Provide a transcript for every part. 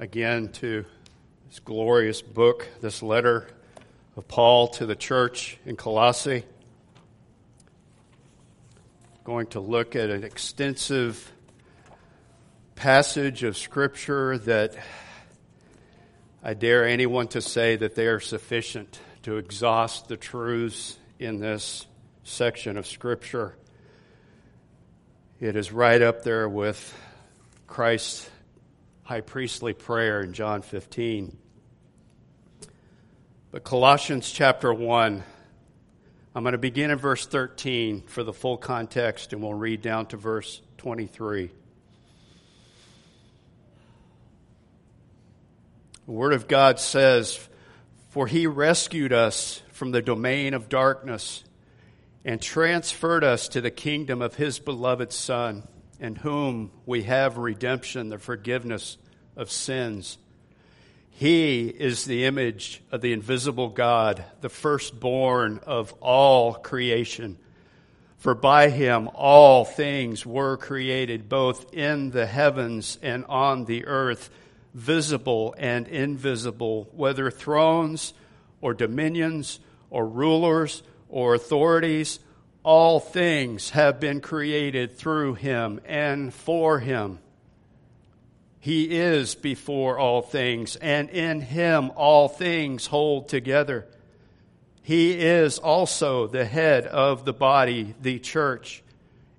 again to this glorious book, this letter of Paul to the church in Colossae. Going to look at an extensive passage of Scripture that I dare anyone to say that they are sufficient to exhaust the truths in this section of Scripture. It is right up there with Christ's high priestly prayer in John 15. But Colossians chapter 1, I'm going to begin in verse 13 for the full context, and we'll read down to verse 23. The Word of God says, "For he rescued us from the domain of darkness and transferred us to the kingdom of his beloved Son, in whom we have redemption, the forgiveness of sins. He is the image of the invisible God, the firstborn of all creation. For by him all things were created, both in the heavens and on the earth, visible and invisible, whether thrones or dominions or rulers or authorities. All things have been created through him and for him. He is before all things, and in him all things hold together. He is also the head of the body, the church,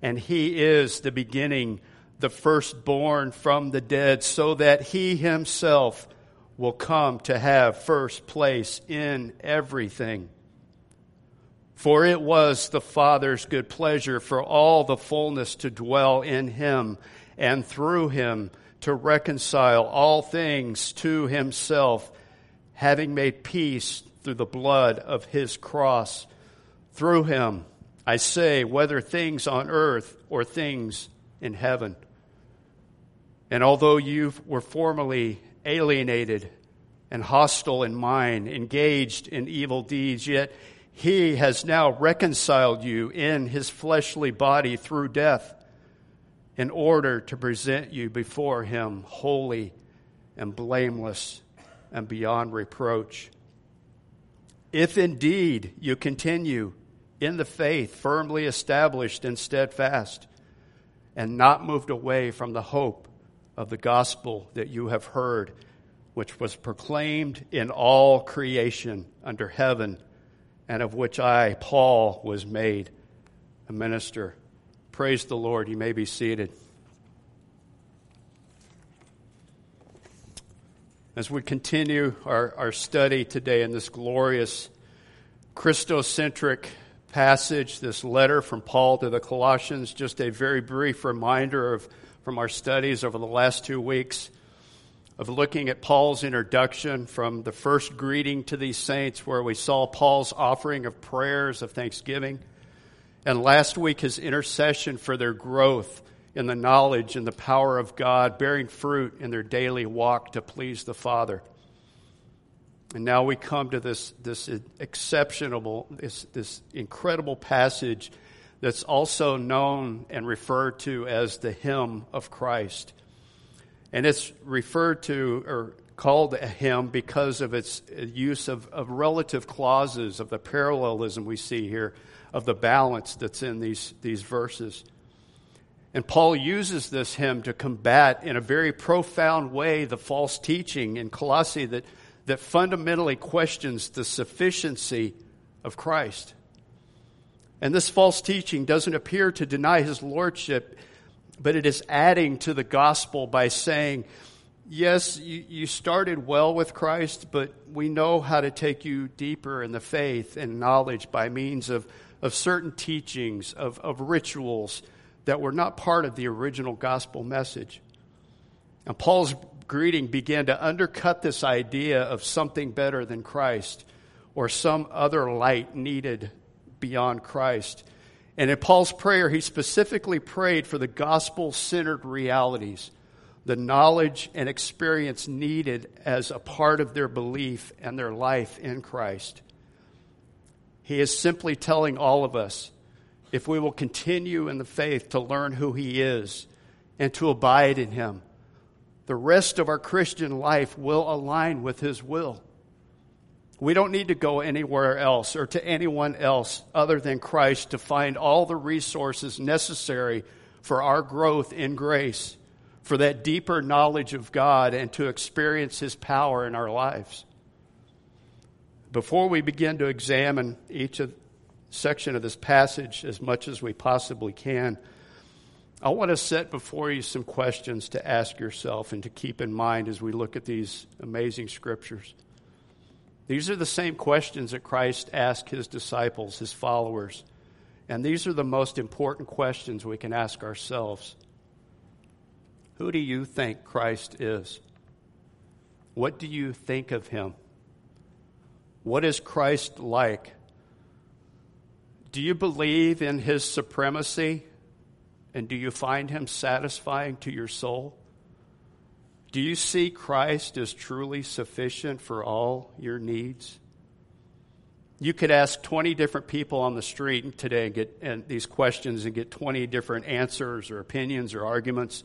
and he is the beginning, the firstborn from the dead, so that he himself will come to have first place in everything. For it was the Father's good pleasure for all the fullness to dwell in him, and through him to reconcile all things to himself, having made peace through the blood of his cross. Through him, I say, whether things on earth or things in heaven. And although you were formerly alienated and hostile in mind, engaged in evil deeds, yet he has now reconciled you in his fleshly body through death, in order to present you before him holy and blameless and beyond reproach. If indeed you continue in the faith, firmly established and steadfast, and not moved away from the hope of the gospel that you have heard, which was proclaimed in all creation under heaven, and of which I, Paul, was made a minister." Praise the Lord. You may be seated. As we continue our study today in this glorious Christocentric passage, this letter from Paul to the Colossians, just a very brief reminder from our studies over the last 2 weeks of looking at Paul's introduction from the first greeting to these saints, where we saw Paul's offering of prayers of thanksgiving, and last week his intercession for their growth in the knowledge and the power of God, bearing fruit in their daily walk to please the Father. And now we come to this incredible passage that's also known and referred to as the hymn of Christ. And it's referred to or called a hymn because of its use of relative clauses, of the parallelism we see here, of the balance that's in these verses. And Paul uses this hymn to combat in a very profound way the false teaching in Colossae that fundamentally questions the sufficiency of Christ. And this false teaching doesn't appear to deny his lordship, but it is adding to the gospel by saying, yes, you started well with Christ, but we know how to take you deeper in the faith and knowledge by means of certain teachings, of rituals that were not part of the original gospel message. And Paul's greeting began to undercut this idea of something better than Christ or some other light needed beyond Christ. And in Paul's prayer, he specifically prayed for the gospel-centered realities, the knowledge and experience needed as a part of their belief and their life in Christ. He is simply telling all of us, if we will continue in the faith to learn who he is and to abide in him, the rest of our Christian life will align with His will. We don't need to go anywhere else or to anyone else other than Christ to find all the resources necessary for our growth in grace, for that deeper knowledge of God, and to experience His power in our lives. Before we begin to examine each section of this passage as much as we possibly can, I want to set before you some questions to ask yourself and to keep in mind as we look at these amazing scriptures. These are the same questions that Christ asked His disciples, His followers. And these are the most important questions we can ask ourselves. Who do you think Christ is? What do you think of Him? What is Christ like? Do you believe in His supremacy? And do you find Him satisfying to your soul? Do you see Christ as truly sufficient for all your needs? You could ask 20 different people on the street today and get these questions and get 20 different answers or opinions or arguments.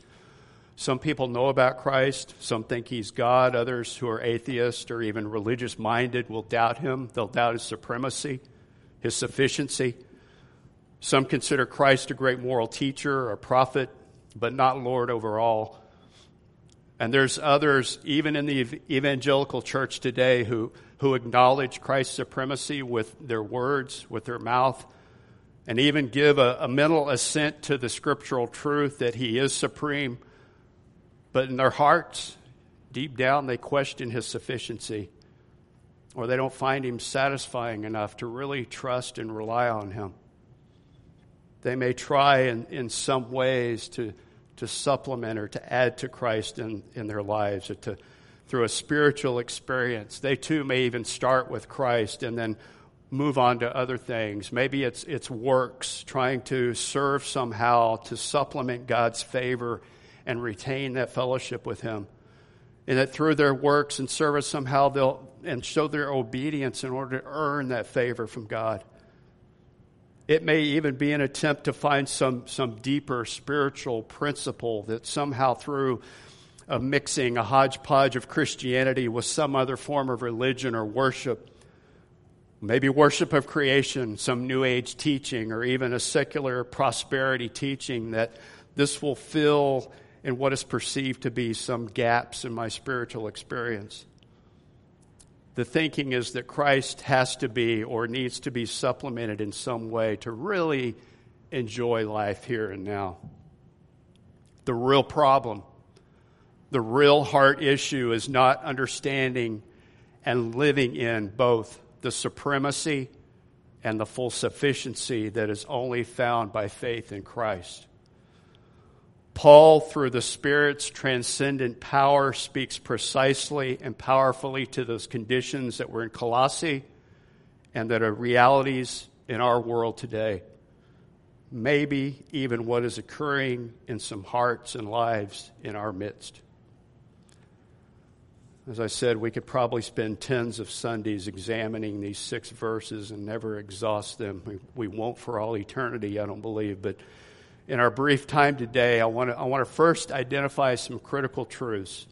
Some people know about Christ. Some think He's God. Others who are atheists or even religious-minded will doubt Him. They'll doubt His supremacy, His sufficiency. Some consider Christ a great moral teacher or prophet, but not Lord over all. And there's others, even in the evangelical church today, who acknowledge Christ's supremacy with their words, with their mouth, and even give a mental assent to the scriptural truth that He is supreme. But in their hearts, deep down, they question His sufficiency, or they don't find Him satisfying enough to really trust and rely on Him. They may try in some ways to supplement or to add to Christ in their lives, or through a spiritual experience. They too may even start with Christ and then move on to other things. Maybe it's works, trying to serve somehow to supplement God's favor and retain that fellowship with Him. And that through their works and service somehow they'll show their obedience in order to earn that favor from God. It may even be an attempt to find some deeper spiritual principle that somehow through a hodgepodge of Christianity with some other form of religion or worship, maybe worship of creation, some New Age teaching, or even a secular prosperity teaching, that this will fill in what is perceived to be some gaps in my spiritual experience. The thinking is that Christ has to be or needs to be supplemented in some way to really enjoy life here and now. The real problem, the real heart issue, is not understanding and living in both the supremacy and the full sufficiency that is only found by faith in Christ. Paul, through the Spirit's transcendent power, speaks precisely and powerfully to those conditions that were in Colossae and that are realities in our world today. Maybe even what is occurring in some hearts and lives in our midst. As I said, we could probably spend tens of Sundays examining these 6 verses and never exhaust them. We won't for all eternity, I don't believe, but in our brief time today, I want to first identify some critical truths,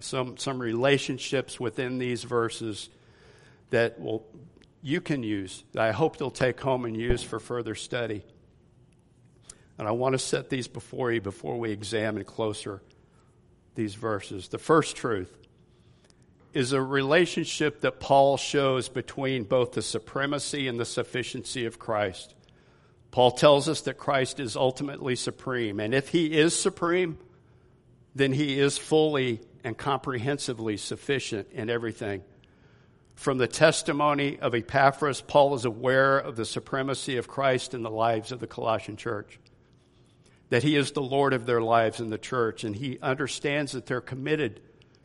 some relationships within these verses that you can use, that I hope they'll take home and use for further study. And I want to set these before you before we examine closer these verses. The first truth is a relationship that Paul shows between both the supremacy and the sufficiency of Christ. Paul tells us that Christ is ultimately supreme, and if He is supreme, then He is fully and comprehensively sufficient in everything. From the testimony of Epaphras, Paul is aware of the supremacy of Christ in the lives of the Colossian church, that He is the Lord of their lives in the church, and he understands that they're committed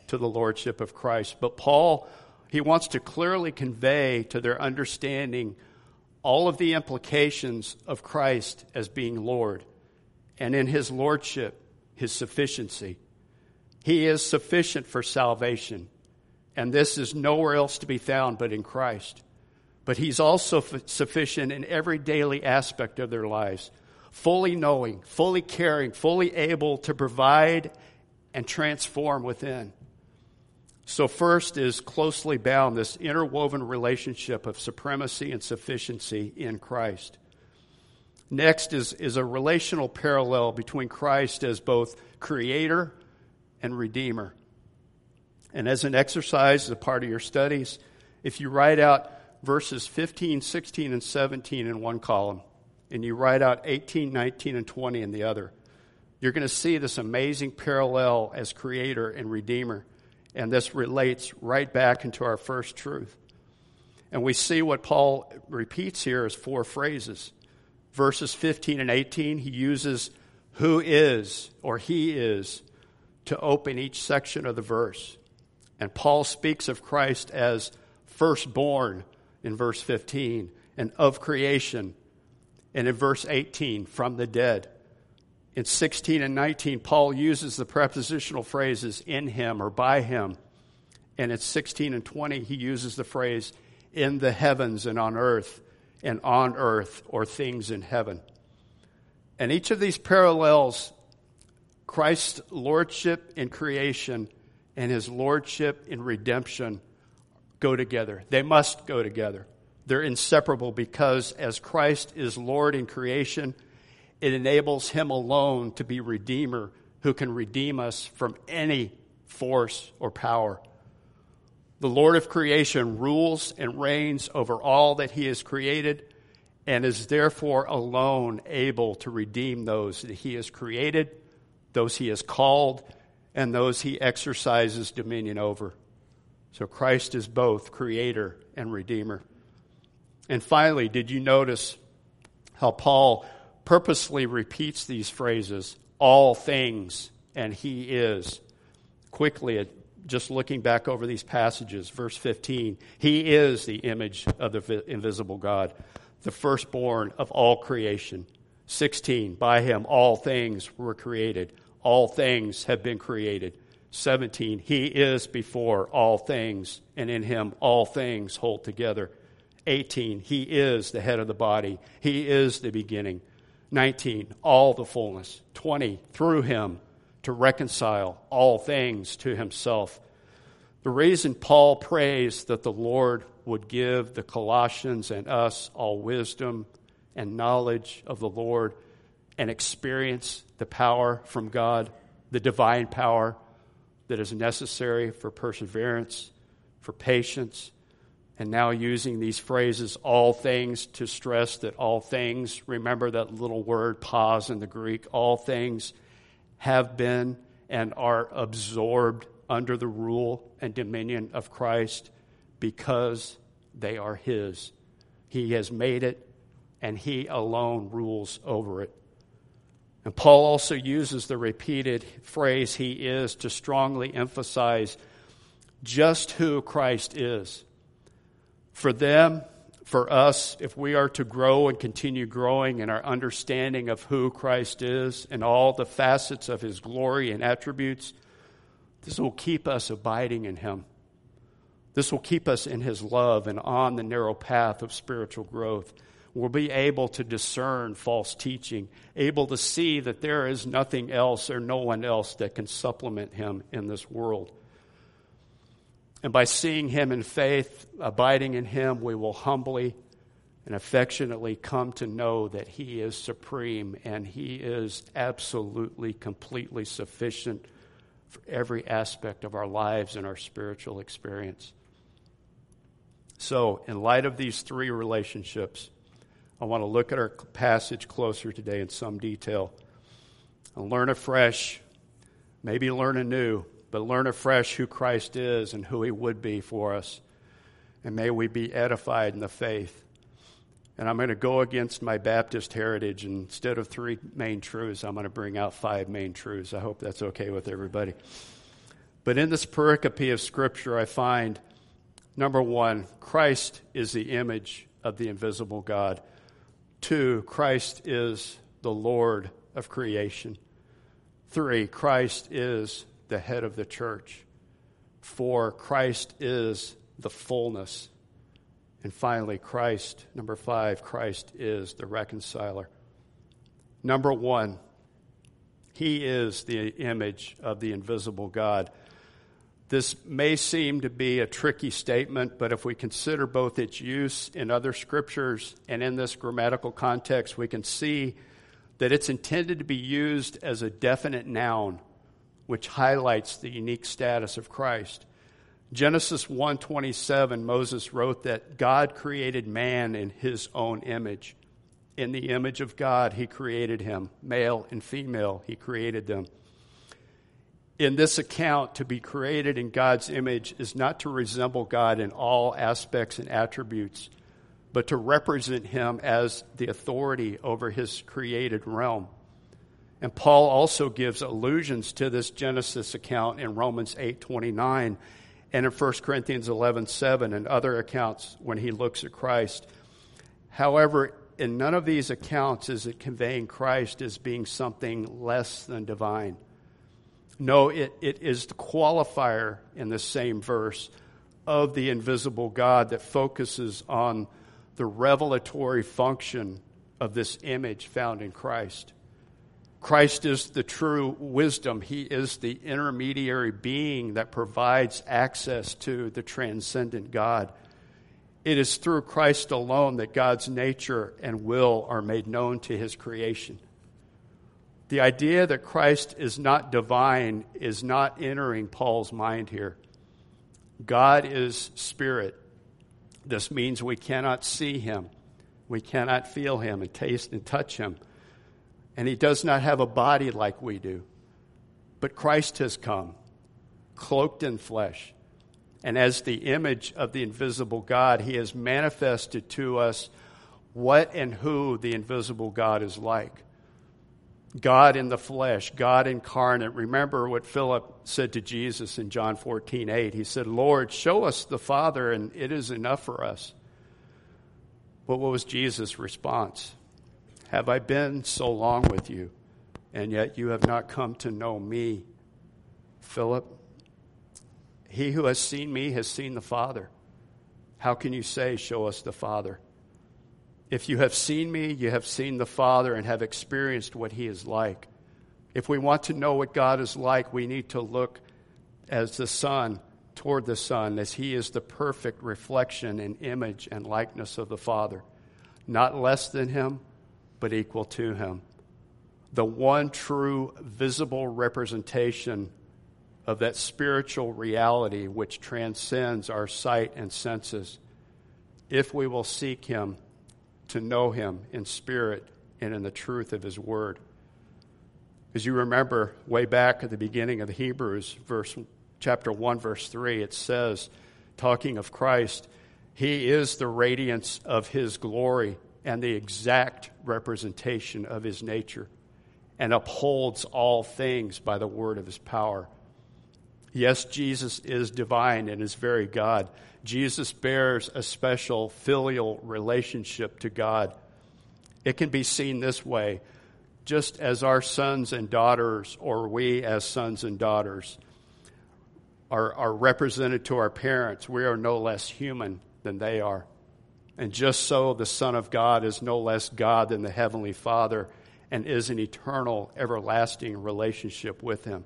to the lordship of Christ. But Paul, he wants to clearly convey to their understanding all of the implications of Christ as being Lord, and in His lordship, His sufficiency. He is sufficient for salvation, and this is nowhere else to be found but in Christ. But He's also sufficient in every daily aspect of their lives, fully knowing, fully caring, fully able to provide and transform within. So first is closely bound, this interwoven relationship of supremacy and sufficiency in Christ. Next is a relational parallel between Christ as both creator and redeemer. And as an exercise, as a part of your studies, if you write out verses 15, 16, and 17 in one column, and you write out 18, 19, and 20 in the other, you're going to see this amazing parallel as creator and redeemer. And this relates right back into our first truth. And we see what Paul repeats here is four phrases. Verses 15 and 18, he uses who is or he is to open each section of the verse. And Paul speaks of Christ as firstborn in verse 15 and of creation. And in verse 18, from the dead. In 16 and 19, Paul uses the prepositional phrases in him or by him. And in 16 and 20, he uses the phrase in the heavens and on earth or things in heaven. And each of these parallels Christ's lordship in creation and his lordship in redemption go together. They must go together. They're inseparable because as Christ is Lord in creation, it enables him alone to be Redeemer who can redeem us from any force or power. The Lord of creation rules and reigns over all that he has created and is therefore alone able to redeem those that he has created, those he has called, and those he exercises dominion over. So Christ is both creator and redeemer. And finally, did you notice how Paul purposely repeats these phrases, all things and he is? Quickly, just looking back over these passages, verse 15, he is the image of the invisible God, the firstborn of all creation. 16, by him all things were created, all things have been created. 17, he is before all things, and in him all things hold together. 18, he is the head of the body, he is the beginning. 19, all the fullness. 20, through him to reconcile all things to himself. The reason Paul prays that the Lord would give the Colossians and us all wisdom and knowledge of the Lord and experience the power from God, the divine power that is necessary for perseverance, for patience, and now using these phrases, all things, to stress that all things, remember that little word, pause in the Greek, all things have been and are absorbed under the rule and dominion of Christ because they are his. He has made it, and he alone rules over it. And Paul also uses the repeated phrase, he is, to strongly emphasize just who Christ is. For them, for us, if we are to grow and continue growing in our understanding of who Christ is and all the facets of his glory and attributes, this will keep us abiding in him. This will keep us in his love and on the narrow path of spiritual growth. We'll be able to discern false teaching, able to see that there is nothing else or no one else that can supplement him in this world. And by seeing him in faith, abiding in him, we will humbly and affectionately come to know that he is supreme and he is absolutely, completely sufficient for every aspect of our lives and our spiritual experience. So, in light of these three relationships, I want to look at our passage closer today in some detail and learn afresh, maybe learn anew, but learn afresh who Christ is and who he would be for us. And may we be edified in the faith. And I'm going to go against my Baptist heritage. And instead of three main truths, I'm going to bring out five main truths. I hope that's okay with everybody. But in this pericope of Scripture, I find, number one, Christ is the image of the invisible God. Two, Christ is the Lord of creation. Three, Christ is the head of the church. For Christ is the fullness. And finally, Christ, number five, Christ is the reconciler. Number one, He is the image of the invisible God. This may seem to be a tricky statement, but if we consider both its use in other scriptures and in this grammatical context, we can see that it's intended to be used as a definite noun, which highlights the unique status of Christ. Genesis 1:27, Moses wrote that God created man in his own image. In the image of God, he created him. Male and female, he created them. In this account, to be created in God's image is not to resemble God in all aspects and attributes, but to represent him as the authority over his created realm. And Paul also gives allusions to this Genesis account in Romans 8:29 and in 1 Corinthians 11:7 and other accounts when he looks at Christ. However, in none of these accounts is it conveying Christ as being something less than divine. No, it is the qualifier in the same verse of the invisible God that focuses on the revelatory function of this image found in Christ. Christ is the true wisdom. He is the intermediary being that provides access to the transcendent God. It is through Christ alone that God's nature and will are made known to his creation. The idea that Christ is not divine is not entering Paul's mind here. God is spirit. This means we cannot see him. We cannot feel him and taste and touch him. And he does not have a body like we do. But Christ has come, cloaked in flesh. And as the image of the invisible God, he has manifested to us what and who the invisible God is like. God in the flesh, God incarnate. Remember what Philip said to Jesus in John 14:8. He said, "Lord, show us the Father, and it is enough for us." But what was Jesus' response? "Have I been so long with you, and yet you have not come to know me, Philip? He who has seen me has seen the Father. How can you say, 'Show us the Father'? If you have seen me, you have seen the Father and have experienced what he is like." If we want to know what God is like, we need to look as the Son, toward the Son, as he is the perfect reflection and image and likeness of the Father. Not less than him, but equal to him. The one true visible representation of that spiritual reality which transcends our sight and senses, if we will seek him, to know him in spirit and in the truth of his word. As you remember, way back at the beginning of Hebrews, chapter 1, verse 3, it says, talking of Christ, "He is the radiance of his glory and the exact representation of his nature, and upholds all things by the word of his power." Yes, Jesus is divine and is very God. Jesus bears a special filial relationship to God. It can be seen this way: just as our sons and daughters, or we as sons and daughters, are represented to our parents, we are no less human than they are. And just so the Son of God is no less God than the Heavenly Father and is an eternal, everlasting relationship with him.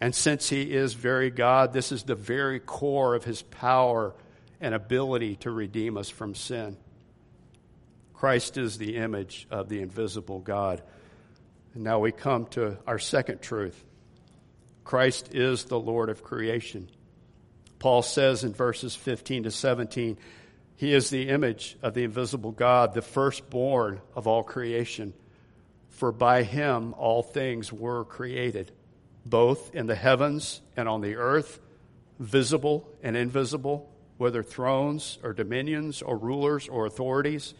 And since he is very God, this is the very core of his power and ability to redeem us from sin. Christ is the image of the invisible God. And now we come to our second truth. Christ is the Lord of creation. Paul says in verses 15 to 17, "He is the image of the invisible God, the firstborn of all creation. For by him all things were created, both in the heavens and on the earth, visible and invisible, whether thrones or dominions or rulers or authorities.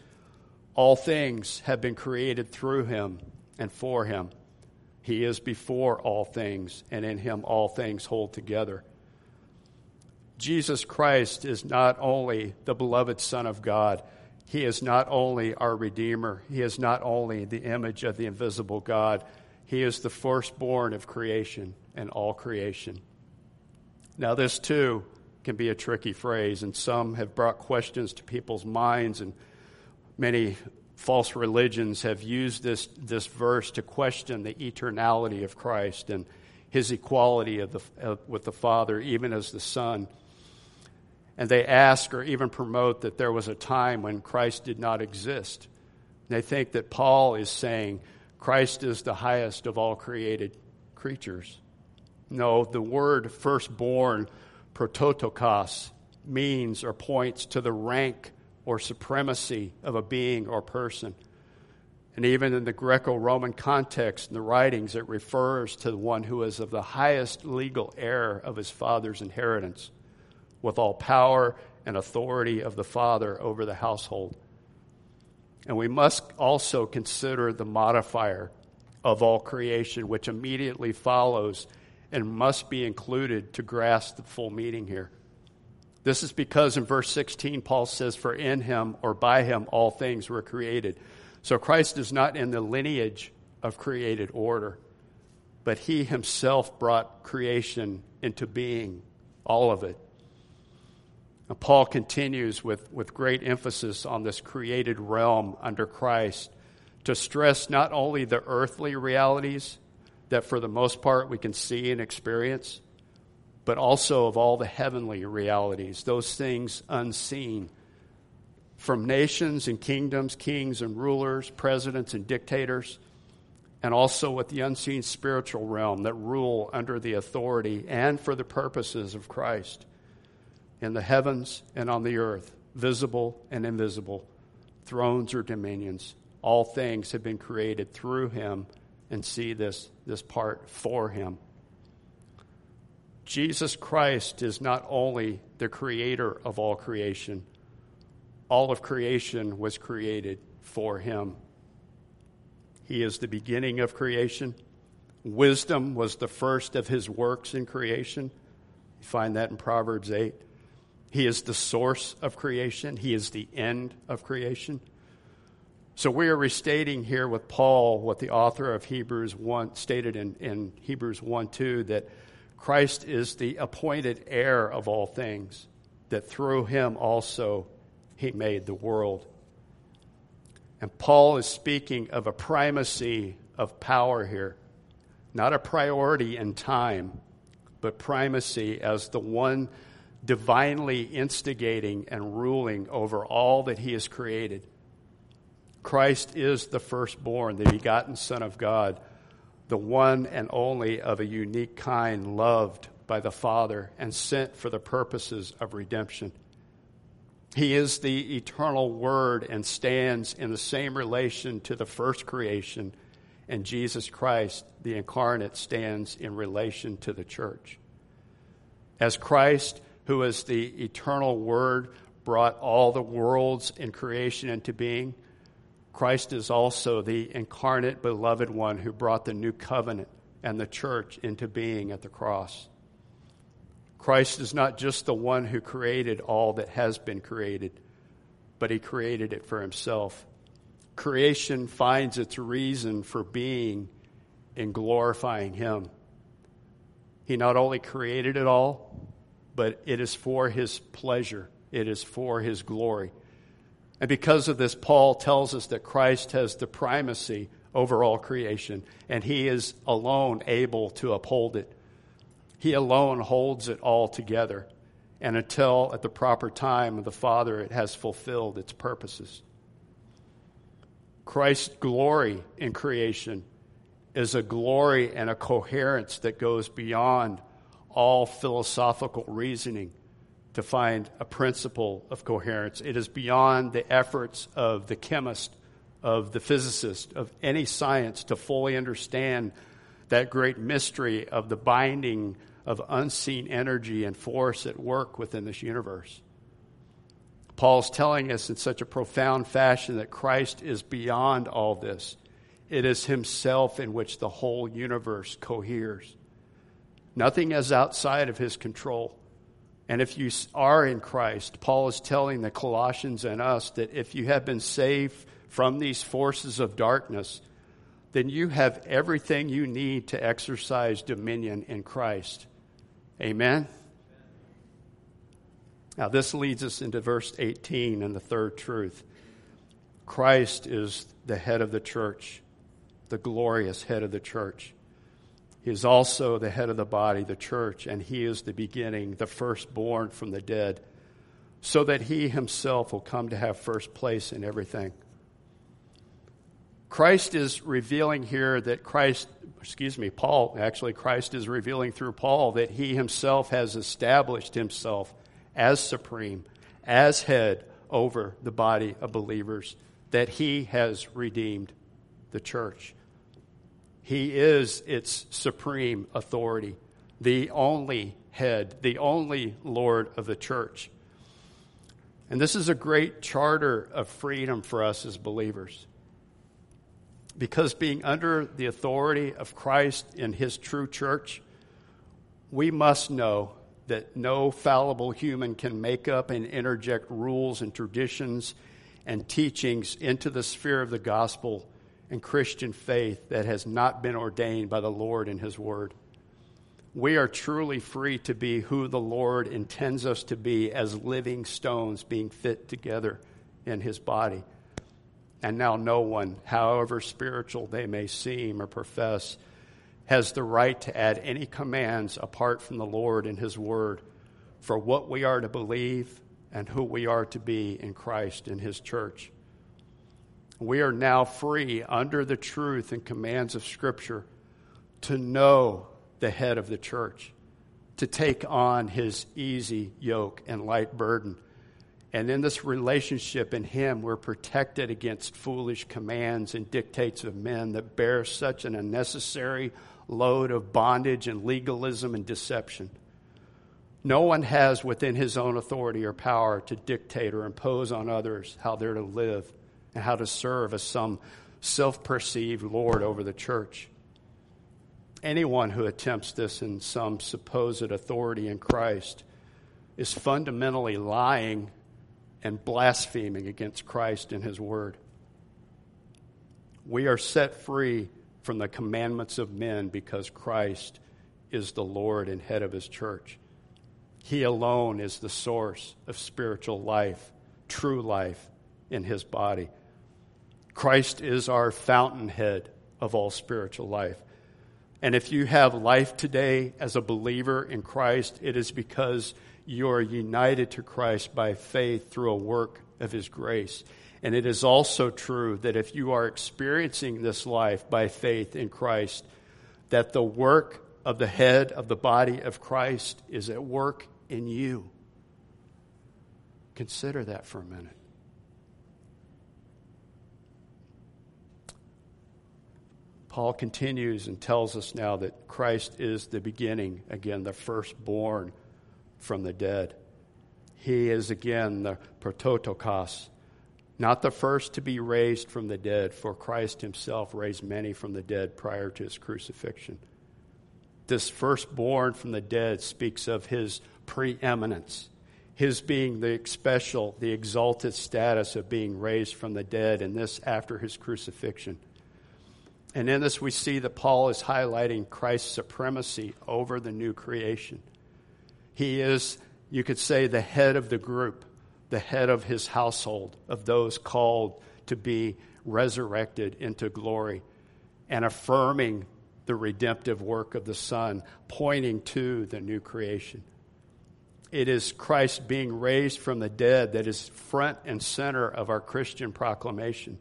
All things have been created through him and for him. He is before all things, and in him all things hold together." Jesus Christ is not only the beloved Son of God. He is not only our Redeemer. He is not only the image of the invisible God. He is the firstborn of creation and all creation. Now, this too can be a tricky phrase, and some have brought questions to people's minds, and many false religions have used this verse to question the eternality of Christ and his equality with the Father, even as the Son. And they ask or even promote that there was a time when Christ did not exist. They think that Paul is saying Christ is the highest of all created creatures. No, the word firstborn, prototokos, means or points to the rank or supremacy of a being or person. And even in the Greco-Roman context, in the writings, it refers to the one who is of the highest legal heir of his father's inheritance, with all power and authority of the father over the household. And we must also consider the modifier of all creation, which immediately follows and must be included to grasp the full meaning here. This is because in verse 16, Paul says, "For in him or by him all things were created." So Christ is not in the lineage of created order, but he himself brought creation into being, all of it. And Paul continues with great emphasis on this created realm under Christ to stress not only the earthly realities that for the most part we can see and experience, but also of all the heavenly realities, those things unseen. From nations and kingdoms, kings and rulers, presidents and dictators, and also with the unseen spiritual realm that rule under the authority and for the purposes of Christ in the heavens and on the earth, visible and invisible, thrones or dominions. All things have been created through him, and see this part for him. Jesus Christ is not only the creator of all creation. All of creation was created for him. He is the beginning of creation. Wisdom was the first of his works in creation. You find that in Proverbs 8. He is the source of creation. He is the end of creation. So we are restating here with Paul what the author of Hebrews 1 stated in Hebrews 1:2, that Christ is the appointed heir of all things, that through him also he made the world. And Paul is speaking of a primacy of power here, not a priority in time, but primacy as the one divinely instigating and ruling over all that he has created. Christ is the firstborn, the begotten Son of God, the one and only of a unique kind, loved by the Father and sent for the purposes of redemption. He is the eternal Word and stands in the same relation to the first creation, and Jesus Christ, the incarnate, stands in relation to the church. As Christ, who is the eternal Word, brought all the worlds in creation into being, Christ is also the incarnate, beloved one who brought the new covenant and the church into being at the cross. Christ is not just the one who created all that has been created, but he created it for himself. Creation finds its reason for being in glorifying him. He not only created it all, but it is for his pleasure. It is for his glory. And because of this, Paul tells us that Christ has the primacy over all creation, and he is alone able to uphold it. He alone holds it all together, and until at the proper time of the Father, it has fulfilled its purposes. Christ's glory in creation is a glory and a coherence that goes beyond all philosophical reasoning to find a principle of coherence. It is beyond the efforts of the chemist, of the physicist, of any science to fully understand that great mystery of the binding of unseen energy and force at work within this universe. Paul's telling us in such a profound fashion that Christ is beyond all this. It is himself in which the whole universe coheres. Nothing is outside of his control. And if you are in Christ, Paul is telling the Colossians and us that if you have been saved from these forces of darkness, then you have everything you need to exercise dominion in Christ. Amen? Now this leads us into verse 18 and the third truth. Christ is the head of the church, the glorious head of the church. He is also the head of the body, the church, and he is the beginning, the firstborn from the dead, so that he himself will come to have first place in everything. Christ is revealing here that Christ is revealing through Paul that he himself has established himself as supreme, as head over the body of believers, that he has redeemed the church. He is its supreme authority, the only head, the only Lord of the church. And this is a great charter of freedom for us as believers, because being under the authority of Christ in his true church, we must know that no fallible human can make up and interject rules and traditions and teachings into the sphere of the gospel and Christian faith that has not been ordained by the Lord in his word. We are truly free to be who the Lord intends us to be, as living stones being fit together in his body. And now no one, however spiritual they may seem or profess, has the right to add any commands apart from the Lord and his word for what we are to believe and who we are to be in Christ and his church. We are now free under the truth and commands of Scripture to know the head of the church, to take on his easy yoke and light burden. And in this relationship in him, we're protected against foolish commands and dictates of men that bear such an unnecessary load of bondage and legalism and deception. No one has within his own authority or power to dictate or impose on others how they're to live and how to serve as some self-perceived Lord over the church. Anyone who attempts this in some supposed authority in Christ is fundamentally lying and blaspheming against Christ and his word. We are set free from the commandments of men because Christ is the Lord and head of his church. He alone is the source of spiritual life, true life in his body. Christ is our fountainhead of all spiritual life. And if you have life today as a believer in Christ, it is because you are united to Christ by faith through a work of his grace. And it is also true that if you are experiencing this life by faith in Christ, that the work of the head of the body of Christ is at work in you. Consider that for a minute. Paul continues and tells us now that Christ is the beginning, again, the firstborn from the dead. He is, again, the prototokos, not the first to be raised from the dead, for Christ himself raised many from the dead prior to his crucifixion. This firstborn from the dead speaks of his preeminence, his being the special, the exalted status of being raised from the dead, and this after his crucifixion. And in this we see that Paul is highlighting Christ's supremacy over the new creation. He is, you could say, the head of the group, the head of his household, of those called to be resurrected into glory, and affirming the redemptive work of the Son, pointing to the new creation. It is Christ being raised from the dead that is front and center of our Christian proclamation.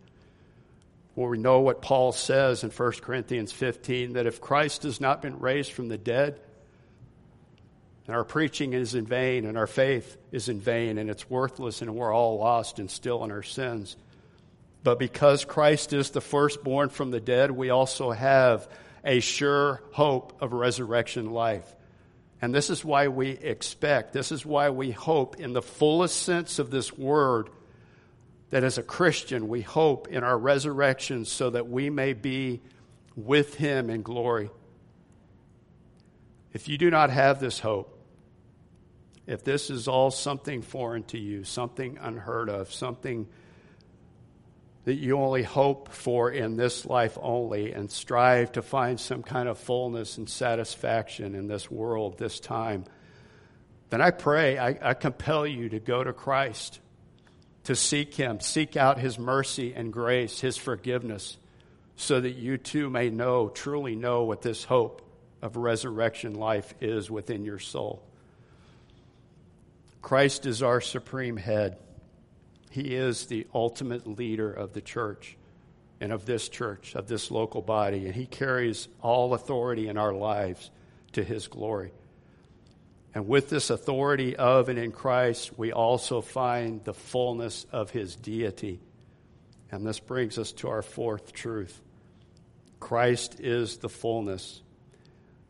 Well, we know what Paul says in 1 Corinthians 15, that if Christ has not been raised from the dead, then our preaching is in vain and our faith is in vain and it's worthless and we're all lost and still in our sins. But because Christ is the firstborn from the dead, we also have a sure hope of resurrection life. And this is why we expect, this is why we hope in the fullest sense of this word, that as a Christian, we hope in our resurrection so that we may be with him in glory. If you do not have this hope, if this is all something foreign to you, something unheard of, something that you only hope for in this life only and strive to find some kind of fullness and satisfaction in this world, this time, then I pray, I compel you to go to Christ. to seek him, seek out his mercy and grace, his forgiveness, so that you too may know, truly know what this hope of resurrection life is within your soul. Christ is our supreme head. He is the ultimate leader of the church and of this church, of this local body, and he carries all authority in our lives to his glory. And with this authority of and in Christ, we also find the fullness of his deity. And this brings us to our fourth truth. Christ is the fullness,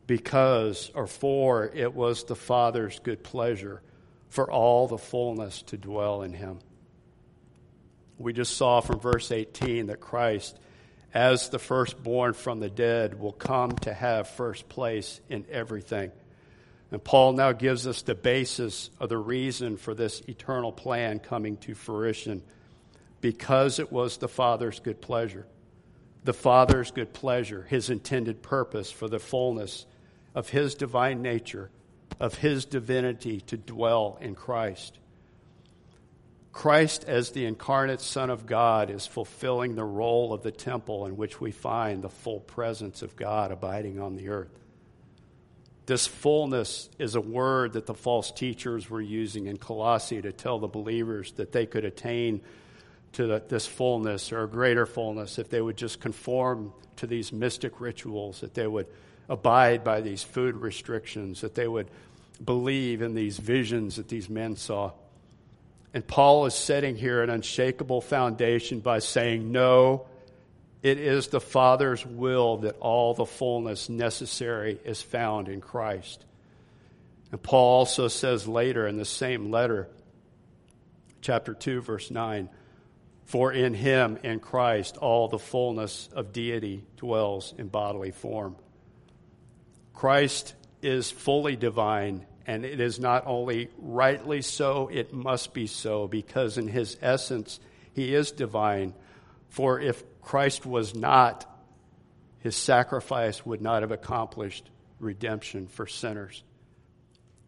for it was the Father's good pleasure for all the fullness to dwell in him. We just saw from verse 18 that Christ, as the firstborn from the dead, will come to have first place in everything. And Paul now gives us the basis of the reason for this eternal plan coming to fruition, because it was the Father's good pleasure. The Father's good pleasure, his intended purpose for the fullness of his divine nature, of his divinity to dwell in Christ. Christ as the incarnate Son of God is fulfilling the role of the temple in which we find the full presence of God abiding on the earth. This fullness is a word that the false teachers were using in Colossae to tell the believers that they could attain to this fullness or a greater fullness if they would just conform to these mystic rituals, that they would abide by these food restrictions, that they would believe in these visions that these men saw. And Paul is setting here an unshakable foundation by saying, no, it is the Father's will that all the fullness necessary is found in Christ. And Paul also says later in the same letter, chapter 2, verse 9, for in him, in Christ, all the fullness of deity dwells in bodily form. Christ is fully divine, and it is not only rightly so, it must be so, because in his essence he is divine. For if Christ was not, his sacrifice would not have accomplished redemption for sinners.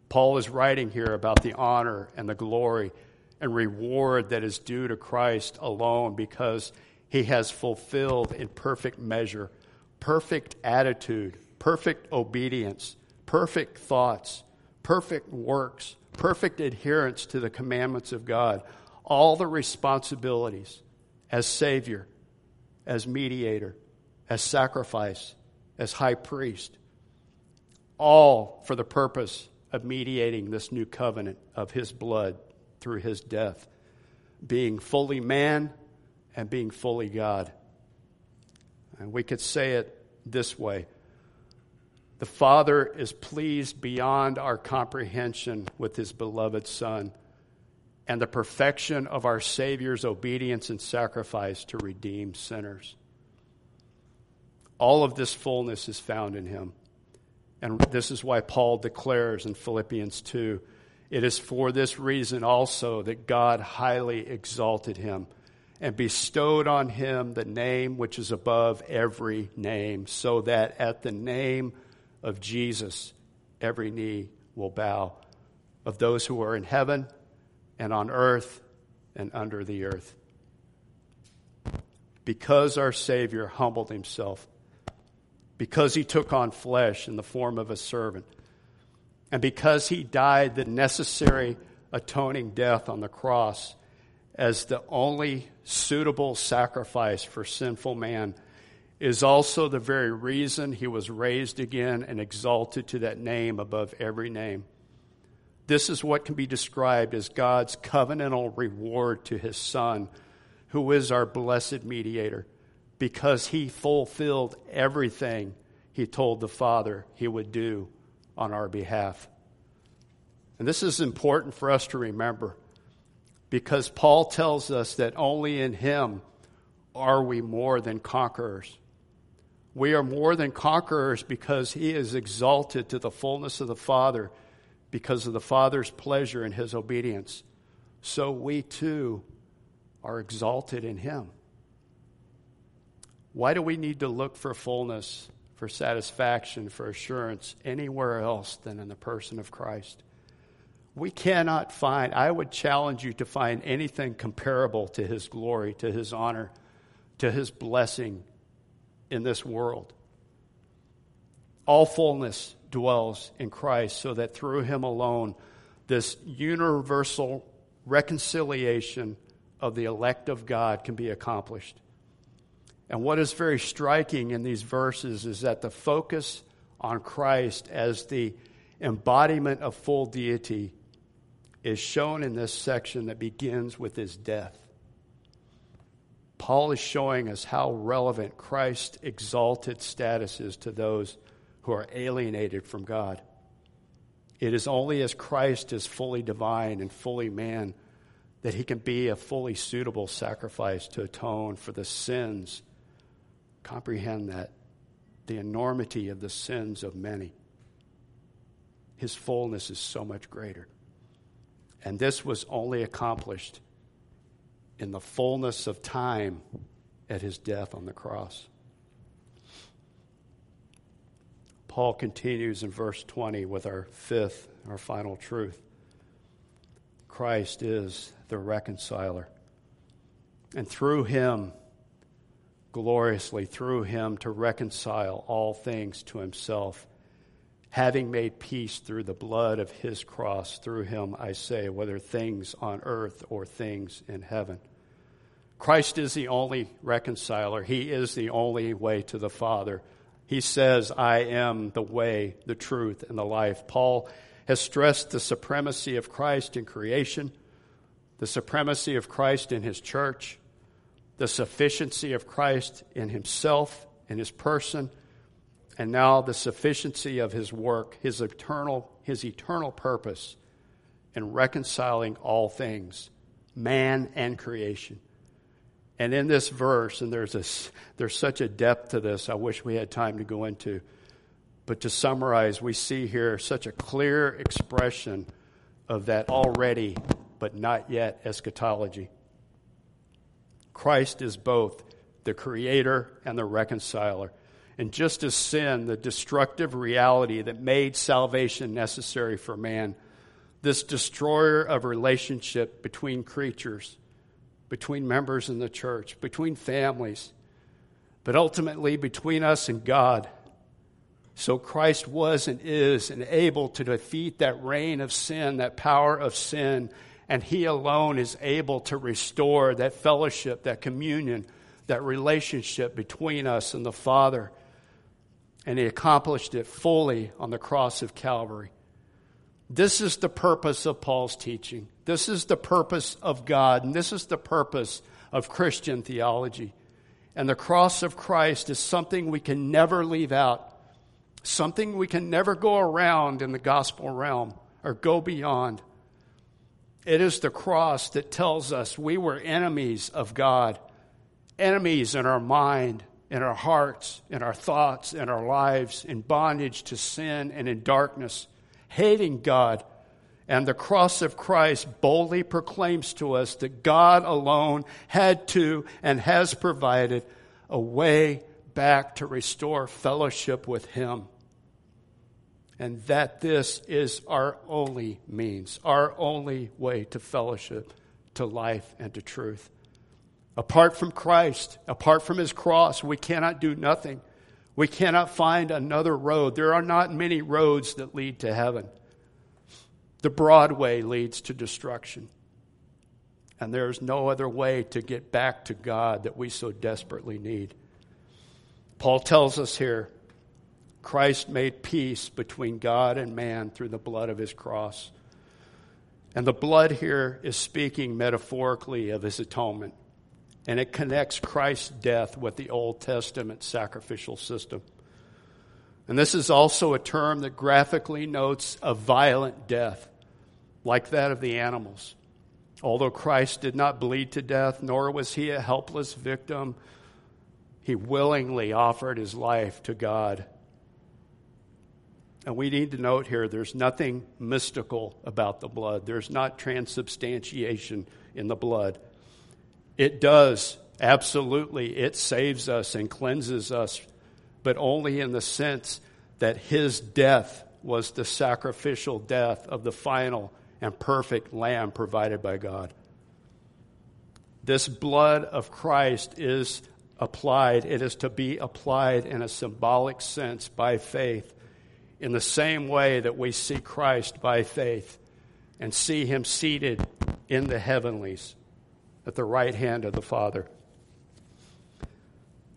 Paul is writing here about the honor and the glory and reward that is due to Christ alone, because he has fulfilled in perfect measure, perfect attitude, perfect obedience, perfect thoughts, perfect works, perfect adherence to the commandments of God, all the responsibilities as Savior, as mediator, as sacrifice, as high priest, all for the purpose of mediating this new covenant of his blood through his death, being fully man and being fully God. And we could say it this way. The Father is pleased beyond our comprehension with his beloved Son and the perfection of our Savior's obedience and sacrifice to redeem sinners. All of this fullness is found in him. And this is why Paul declares in Philippians 2, it is for this reason also that God highly exalted him and bestowed on him the name which is above every name, so that at the name of Jesus, every knee will bow, of those who are in heaven and on earth and under the earth. Because our Savior humbled himself, because he took on flesh in the form of a servant, and because he died the necessary atoning death on the cross as the only suitable sacrifice for sinful man, is also the very reason he was raised again and exalted to that name above every name. This is what can be described as God's covenantal reward to his Son, who is our blessed mediator, because he fulfilled everything he told the Father he would do on our behalf. And this is important for us to remember, because Paul tells us that only in him are we more than conquerors. We are more than conquerors because he is exalted to the fullness of the Father because of the Father's pleasure in his obedience. So we too are exalted in him. Why do we need to look for fullness, for satisfaction, for assurance anywhere else than in the person of Christ? We cannot find, I would challenge you to find anything comparable to his glory, to his honor, to his blessing in this world. All fullness dwells in Christ, so that through him alone, this universal reconciliation of the elect of God can be accomplished. And what is very striking in these verses is that the focus on Christ as the embodiment of full deity is shown in this section that begins with his death. Paul is showing us how relevant Christ's exalted status is to those who are alienated from God. It is only as Christ is fully divine and fully man that he can be a fully suitable sacrifice to atone for the sins. Comprehend that, the enormity of the sins of many. His fullness is so much greater. And this was only accomplished in the fullness of time at his death on the cross. Paul continues in verse 20 with our fifth, our final truth. Christ is the reconciler. And through him, gloriously through him, to reconcile all things to himself, having made peace through the blood of his cross. Through him, I say, whether things on earth or things in heaven. Christ is the only reconciler. He is the only way to the Father. He says, I am the way, the truth, and the life. Paul has stressed the supremacy of Christ in creation, the supremacy of Christ in his church, the sufficiency of Christ in himself, in his person, and now the sufficiency of his work, his eternal purpose in reconciling all things, man and creation. And in this verse, and there's such a depth to this, I wish we had time to go into. But to summarize, we see here such a clear expression of that already but not yet eschatology. Christ is both the creator and the reconciler. And just as sin, the destructive reality that made salvation necessary for man, this destroyer of relationship between creatures, between members in the church, between families, but ultimately between us and God. So Christ was and is and able to defeat that reign of sin, that power of sin, and he alone is able to restore that fellowship, that communion, that relationship between us and the Father. And he accomplished it fully on the cross of Calvary. This is the purpose of Paul's teaching. This is the purpose of God, and this is the purpose of Christian theology. And the cross of Christ is something we can never leave out, something we can never go around in the gospel realm or go beyond. It is the cross that tells us we were enemies of God, enemies in our mind, in our hearts, in our thoughts, in our lives, in bondage to sin and in darkness, hating God. And the cross of Christ boldly proclaims to us that God alone had to and has provided a way back to restore fellowship with him. And that this is our only means, our only way to fellowship, to life, and to truth. Apart from Christ, apart from his cross, we cannot do nothing. We cannot find another road. There are not many roads that lead to heaven. The broad way leads to destruction. And there is no other way to get back to God that we so desperately need. Paul tells us here, Christ made peace between God and man through the blood of his cross. And the blood here is speaking metaphorically of his atonement. And it connects Christ's death with the Old Testament sacrificial system. And this is also a term that graphically notes a violent death, like that of the animals. Although Christ did not bleed to death, nor was he a helpless victim, he willingly offered his life to God. And we need to note here, there's nothing mystical about the blood. There's not transubstantiation in the blood. It does, absolutely. It saves us and cleanses us, but only in the sense that his death was the sacrificial death of the final and perfect lamb provided by God. This blood of Christ is applied. It is to be applied in a symbolic sense by faith, in the same way that we see Christ by faith and see him seated in the heavenlies at the right hand of the Father.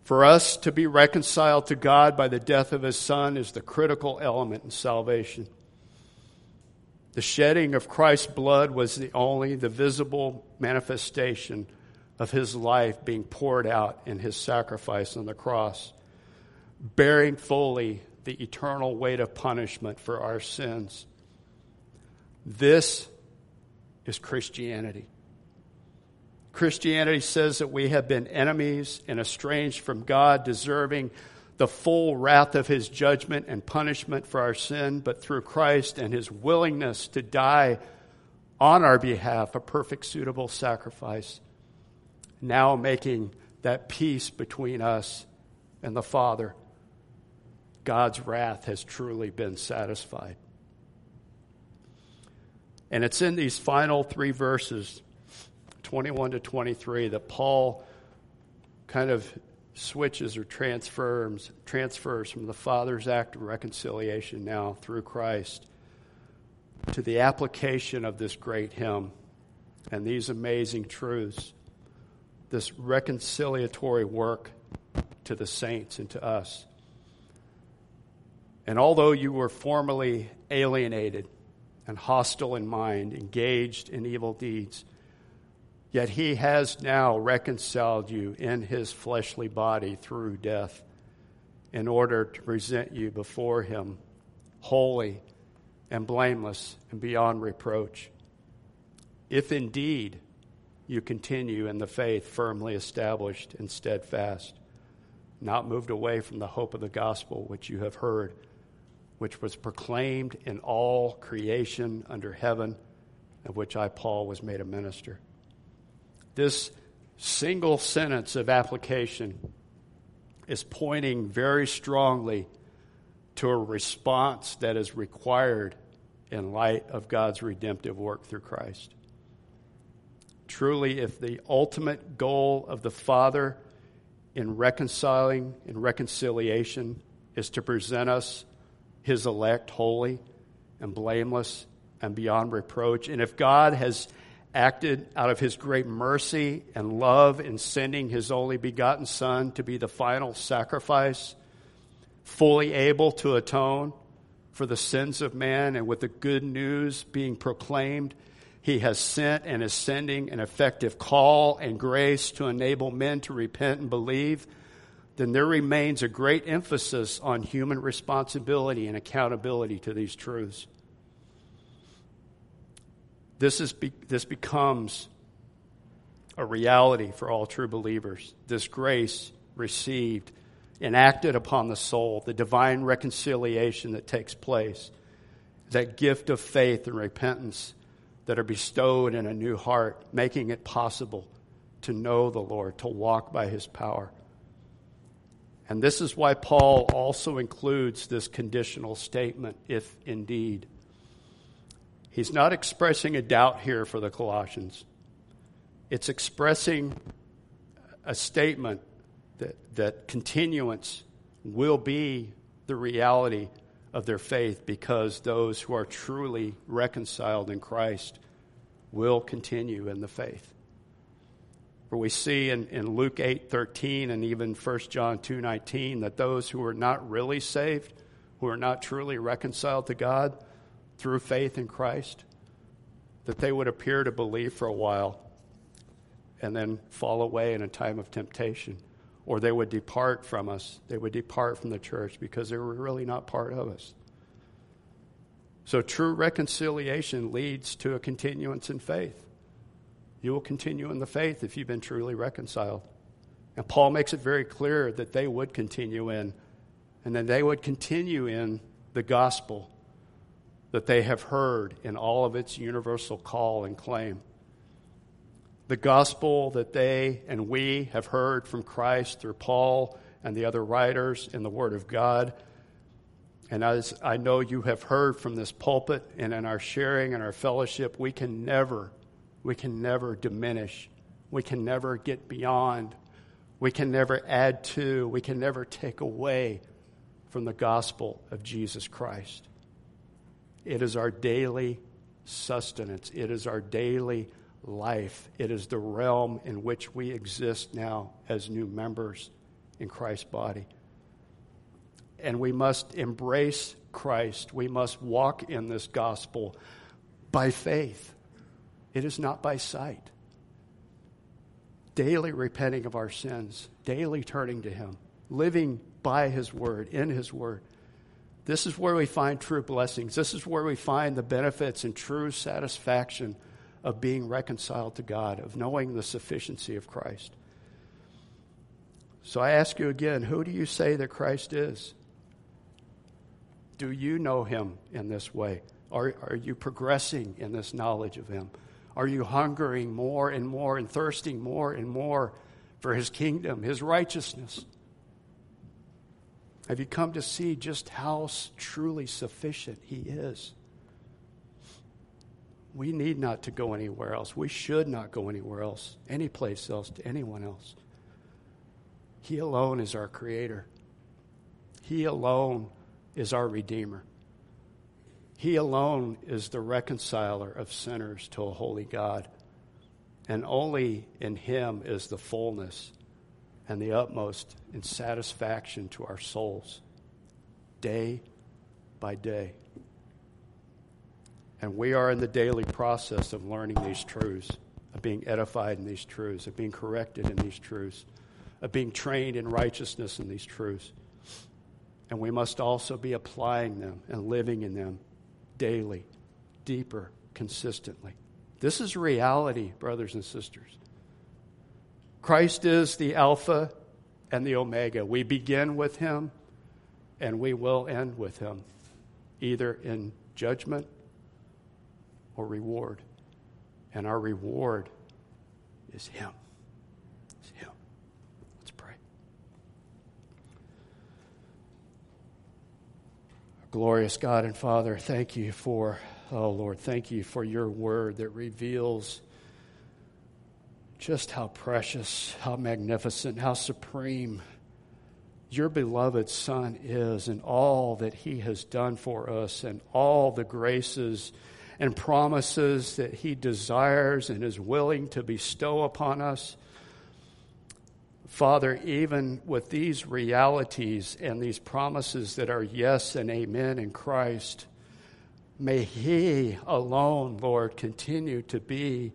For us to be reconciled to God by the death of his Son is the critical element in salvation. The shedding of Christ's blood was the visible manifestation of his life being poured out in his sacrifice on the cross, bearing fully the eternal weight of punishment for our sins. This is Christianity. Christianity says that we have been enemies and estranged from God, deserving the full wrath of his judgment and punishment for our sin, but through Christ and his willingness to die on our behalf, a perfect, suitable sacrifice, now making that peace between us and the Father. God's wrath has truly been satisfied. And it's in these final three verses, 21 to 23, that Paul kind of switches or transfers from the Father's act of reconciliation now through Christ to the application of this great hymn and these amazing truths, this reconciliatory work to the saints and to us. And although you were formerly alienated and hostile in mind, engaged in evil deeds, yet he has now reconciled you in his fleshly body through death, in order to present you before him holy and blameless and beyond reproach, if indeed you continue in the faith firmly established and steadfast, not moved away from the hope of the gospel which you have heard, which was proclaimed in all creation under heaven, of which I, Paul, was made a minister. This single sentence of application is pointing very strongly to a response that is required in light of God's redemptive work through Christ. Truly, if the ultimate goal of the Father in reconciliation is to present us, his elect, holy and blameless and beyond reproach, and if God has acted out of his great mercy and love in sending his only begotten Son to be the final sacrifice, fully able to atone for the sins of man, and with the good news being proclaimed, he has sent and is sending an effective call and grace to enable men to repent and believe, then there remains a great emphasis on human responsibility and accountability to these truths. This becomes a reality for all true believers. This grace received, enacted upon the soul, the divine reconciliation that takes place, that gift of faith and repentance that are bestowed in a new heart, making it possible to know the Lord, to walk by his power. And this is why Paul also includes this conditional statement, if indeed. He's not expressing a doubt here for the Colossians. It's expressing a statement that continuance will be the reality of their faith, because those who are truly reconciled in Christ will continue in the faith. For we see in Luke 8:13 and even 1 John 2:19 that those who are not really saved, who are not truly reconciled to God through faith in Christ, that they would appear to believe for a while and then fall away in a time of temptation, or they would depart from us. They would depart from the church because they were really not part of us. So true reconciliation leads to a continuance in faith. You will continue in the faith if you've been truly reconciled. And Paul makes it very clear that they would continue in, and then they would continue in the gospel that they have heard in all of its universal call and claim. The gospel that they and we have heard from Christ through Paul and the other writers in the Word of God And as I know you have heard from this pulpit and in our sharing and our fellowship, we can never diminish. We can never get beyond. We can never add to. We can never take away from the gospel of Jesus Christ. It is our daily sustenance. It is our daily life. It is the realm in which we exist now as new members in Christ's body. And we must embrace Christ. We must walk in this gospel by faith. It is not by sight. Daily repenting of our sins, daily turning to Him, living by His word, in His word. This is where we find true blessings. This is where we find the benefits and true satisfaction of being reconciled to God, of knowing the sufficiency of Christ. So I ask you again, who do you say that Christ is? Do you know Him in this way? Are you progressing in this knowledge of Him? Are you hungering more and more and thirsting more and more for His kingdom, His righteousness? Have you come to see just how truly sufficient He is? We need not to go anywhere else. We should not go anywhere else, any place else, to anyone else. He alone is our Creator. He alone is our Redeemer. He alone is the reconciler of sinners to a holy God. And only in Him is the fullness and the utmost in satisfaction to our souls, day by day. And we are in the daily process of learning these truths, of being edified in these truths, of being corrected in these truths, of being trained in righteousness in these truths. And we must also be applying them and living in them daily, deeper, consistently. This is reality, brothers and sisters. Christ is the Alpha and the Omega. We begin with Him, and we will end with Him, either in judgment or reward. And our reward is Him. It's Him. Let's pray. Glorious God and Father, thank You for, Lord, thank You for Your word that reveals just how precious, how magnificent, how supreme Your beloved Son is, and all that He has done for us, and all the graces and promises that He desires and is willing to bestow upon us. Father, even with these realities and these promises that are yes and amen in Christ, may He alone, Lord, continue to be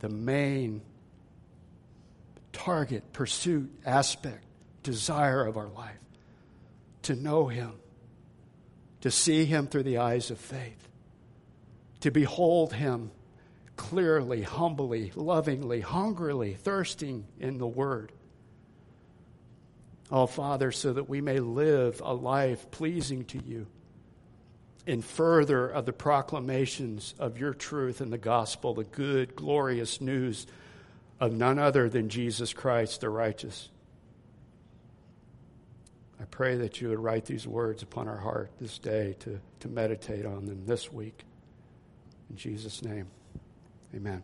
the main target, pursuit, aspect, desire of our life, to know Him, to see Him through the eyes of faith, to behold Him clearly, humbly, lovingly, hungrily, thirsting in the Word. Oh, Father, so that we may live a life pleasing to You in further of the proclamations of Your truth in the gospel, the good, glorious news of none other than Jesus Christ, the righteous. I pray that You would write these words upon our heart this day, to meditate on them this week. In Jesus' name, amen.